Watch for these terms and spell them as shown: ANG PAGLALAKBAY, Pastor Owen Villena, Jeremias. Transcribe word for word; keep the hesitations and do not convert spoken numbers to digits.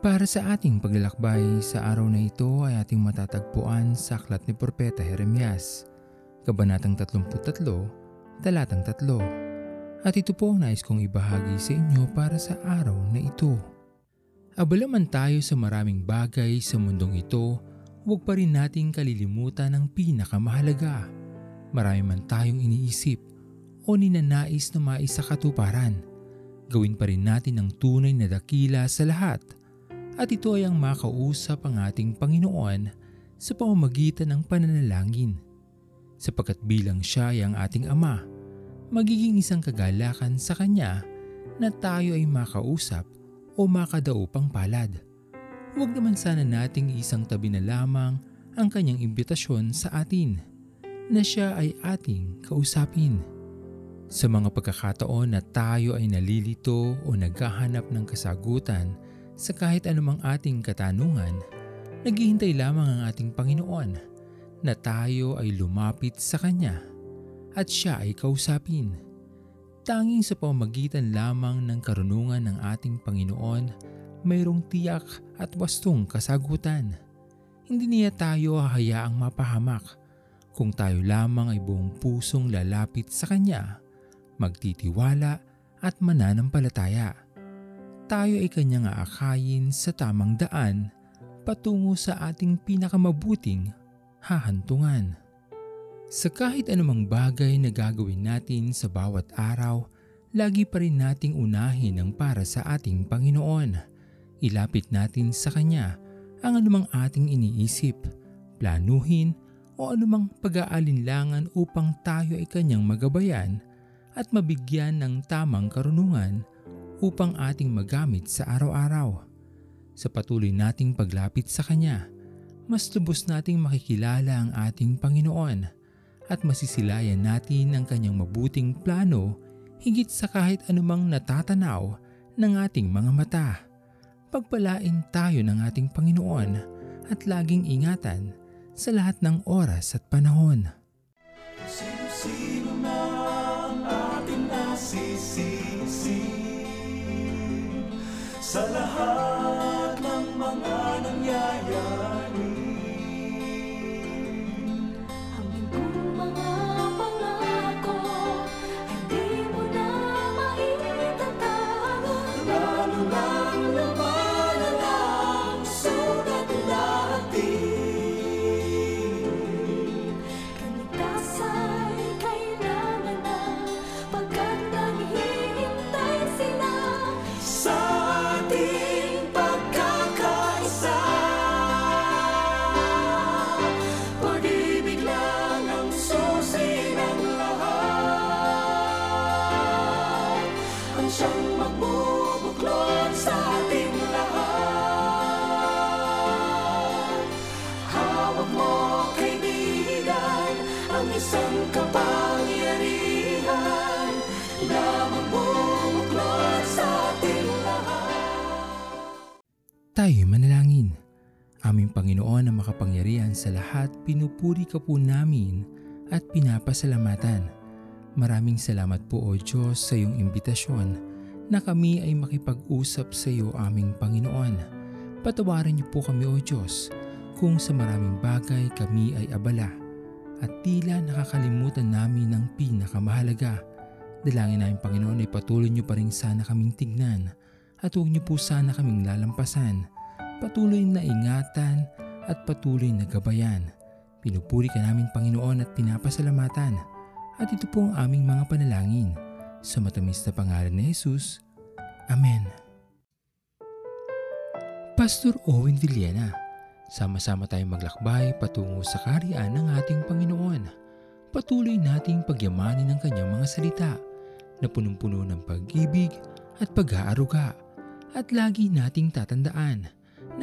Para sa ating paglalakbay, sa araw na ito ay ating matatagpuan sa aklat ni Propeta Jeremias, Kabanatang tatlumpu't tatlo, Talatang tatlo. At ito po nais kong ibahagi sa inyo para sa araw na ito. Abala man tayo sa maraming bagay sa mundong ito, huwag pa rin nating kalilimutan ang pinakamahalaga. Marami man tayong iniisip o ninanais na maisakatuparan, gawin pa rin natin ang tunay na dakila sa lahat. At ito ay ang makausap ang ating Panginoon sa pamamagitan ng pananalangin. Sapagkat bilang siya ay ang ating Ama, magiging isang kagalakan sa Kanya na tayo ay makausap o makadaupang palad. Huwag naman sana nating isang tabi na lamang ang Kanyang imbitasyon sa atin, na siya ay ating kausapin. Sa mga pagkakataon na tayo ay nalilito o naghahanap ng kasagutan sa kahit anumang ating katanungan, naghihintay lamang ang ating Panginoon na tayo ay lumapit sa Kanya at siya ay kausapin. Tanging sa pamamagitan lamang ng karunungan ng ating Panginoon, mayroong tiyak at wastong kasagutan. Hindi niya tayo hahayaang mapahamak. Kung tayo lamang ay buong pusong lalapit sa Kanya, magtitiwala at mananampalataya, tayo ay Kanyang aakayin sa tamang daan patungo sa ating pinakamabuting hahantungan. Sa kahit anumang bagay na gagawin natin sa bawat araw, lagi pa rin nating unahin ang para sa ating Panginoon. Ilapit natin sa Kanya ang anumang ating iniisip, planuhin o anumang pag-aalinlangan upang tayo ay Kanyang magabayan at mabigyan ng tamang karunungan upang ating magamit sa araw-araw. Sa patuloy nating paglapit sa Kanya, mas lubos nating makikilala ang ating Panginoon at masisilayan natin ang Kanyang mabuting plano higit sa kahit anumang natatanaw ng ating mga mata. Pagpalain tayo ng ating Panginoon at laging ingatan sa lahat ng oras at panahon. Sino-sino na ang ating nasisisi sa lahat ng mga nangyayari, hanggang kung mga pangako ay di mo na maitatago, lalo lang naman ang sugat natin. Kaligtasan ay kailangan na, pagkat naghihintay sila sa kapangyarihan na magbubuklat sa ating lahat. Tayo'y manalangin. Aming Panginoon na makapangyarihan sa lahat, pinupuri ka po namin at pinapasalamatan. Maraming salamat po o Diyos sa iyong imbitasyon na kami ay makipag-usap sa iyo, aming Panginoon. Patawarin niyo po kami o Diyos kung sa maraming bagay kami ay abala at tila nakakalimutan namin ang pinakamahalaga. Dalangin namin Panginoon ay patuloy niyo pa rin sana kaming tignan at huwag niyo po sana kaming lalampasan. Patuloy na ingatan at patuloy na gabayan. Pinupuri ka namin Panginoon at pinapasalamatan. At ito po ang aming mga panalangin. Sa matamis na pangalan ni Jesus. Amen. Pastor Owen Villena. Sama-sama tayong maglakbay patungo sa kaharian ng ating Panginoon. Patuloy nating pagyamanin ang Kanyang mga salita na punong-puno ng pag-ibig at pag-aaruga. At lagi nating tatandaan na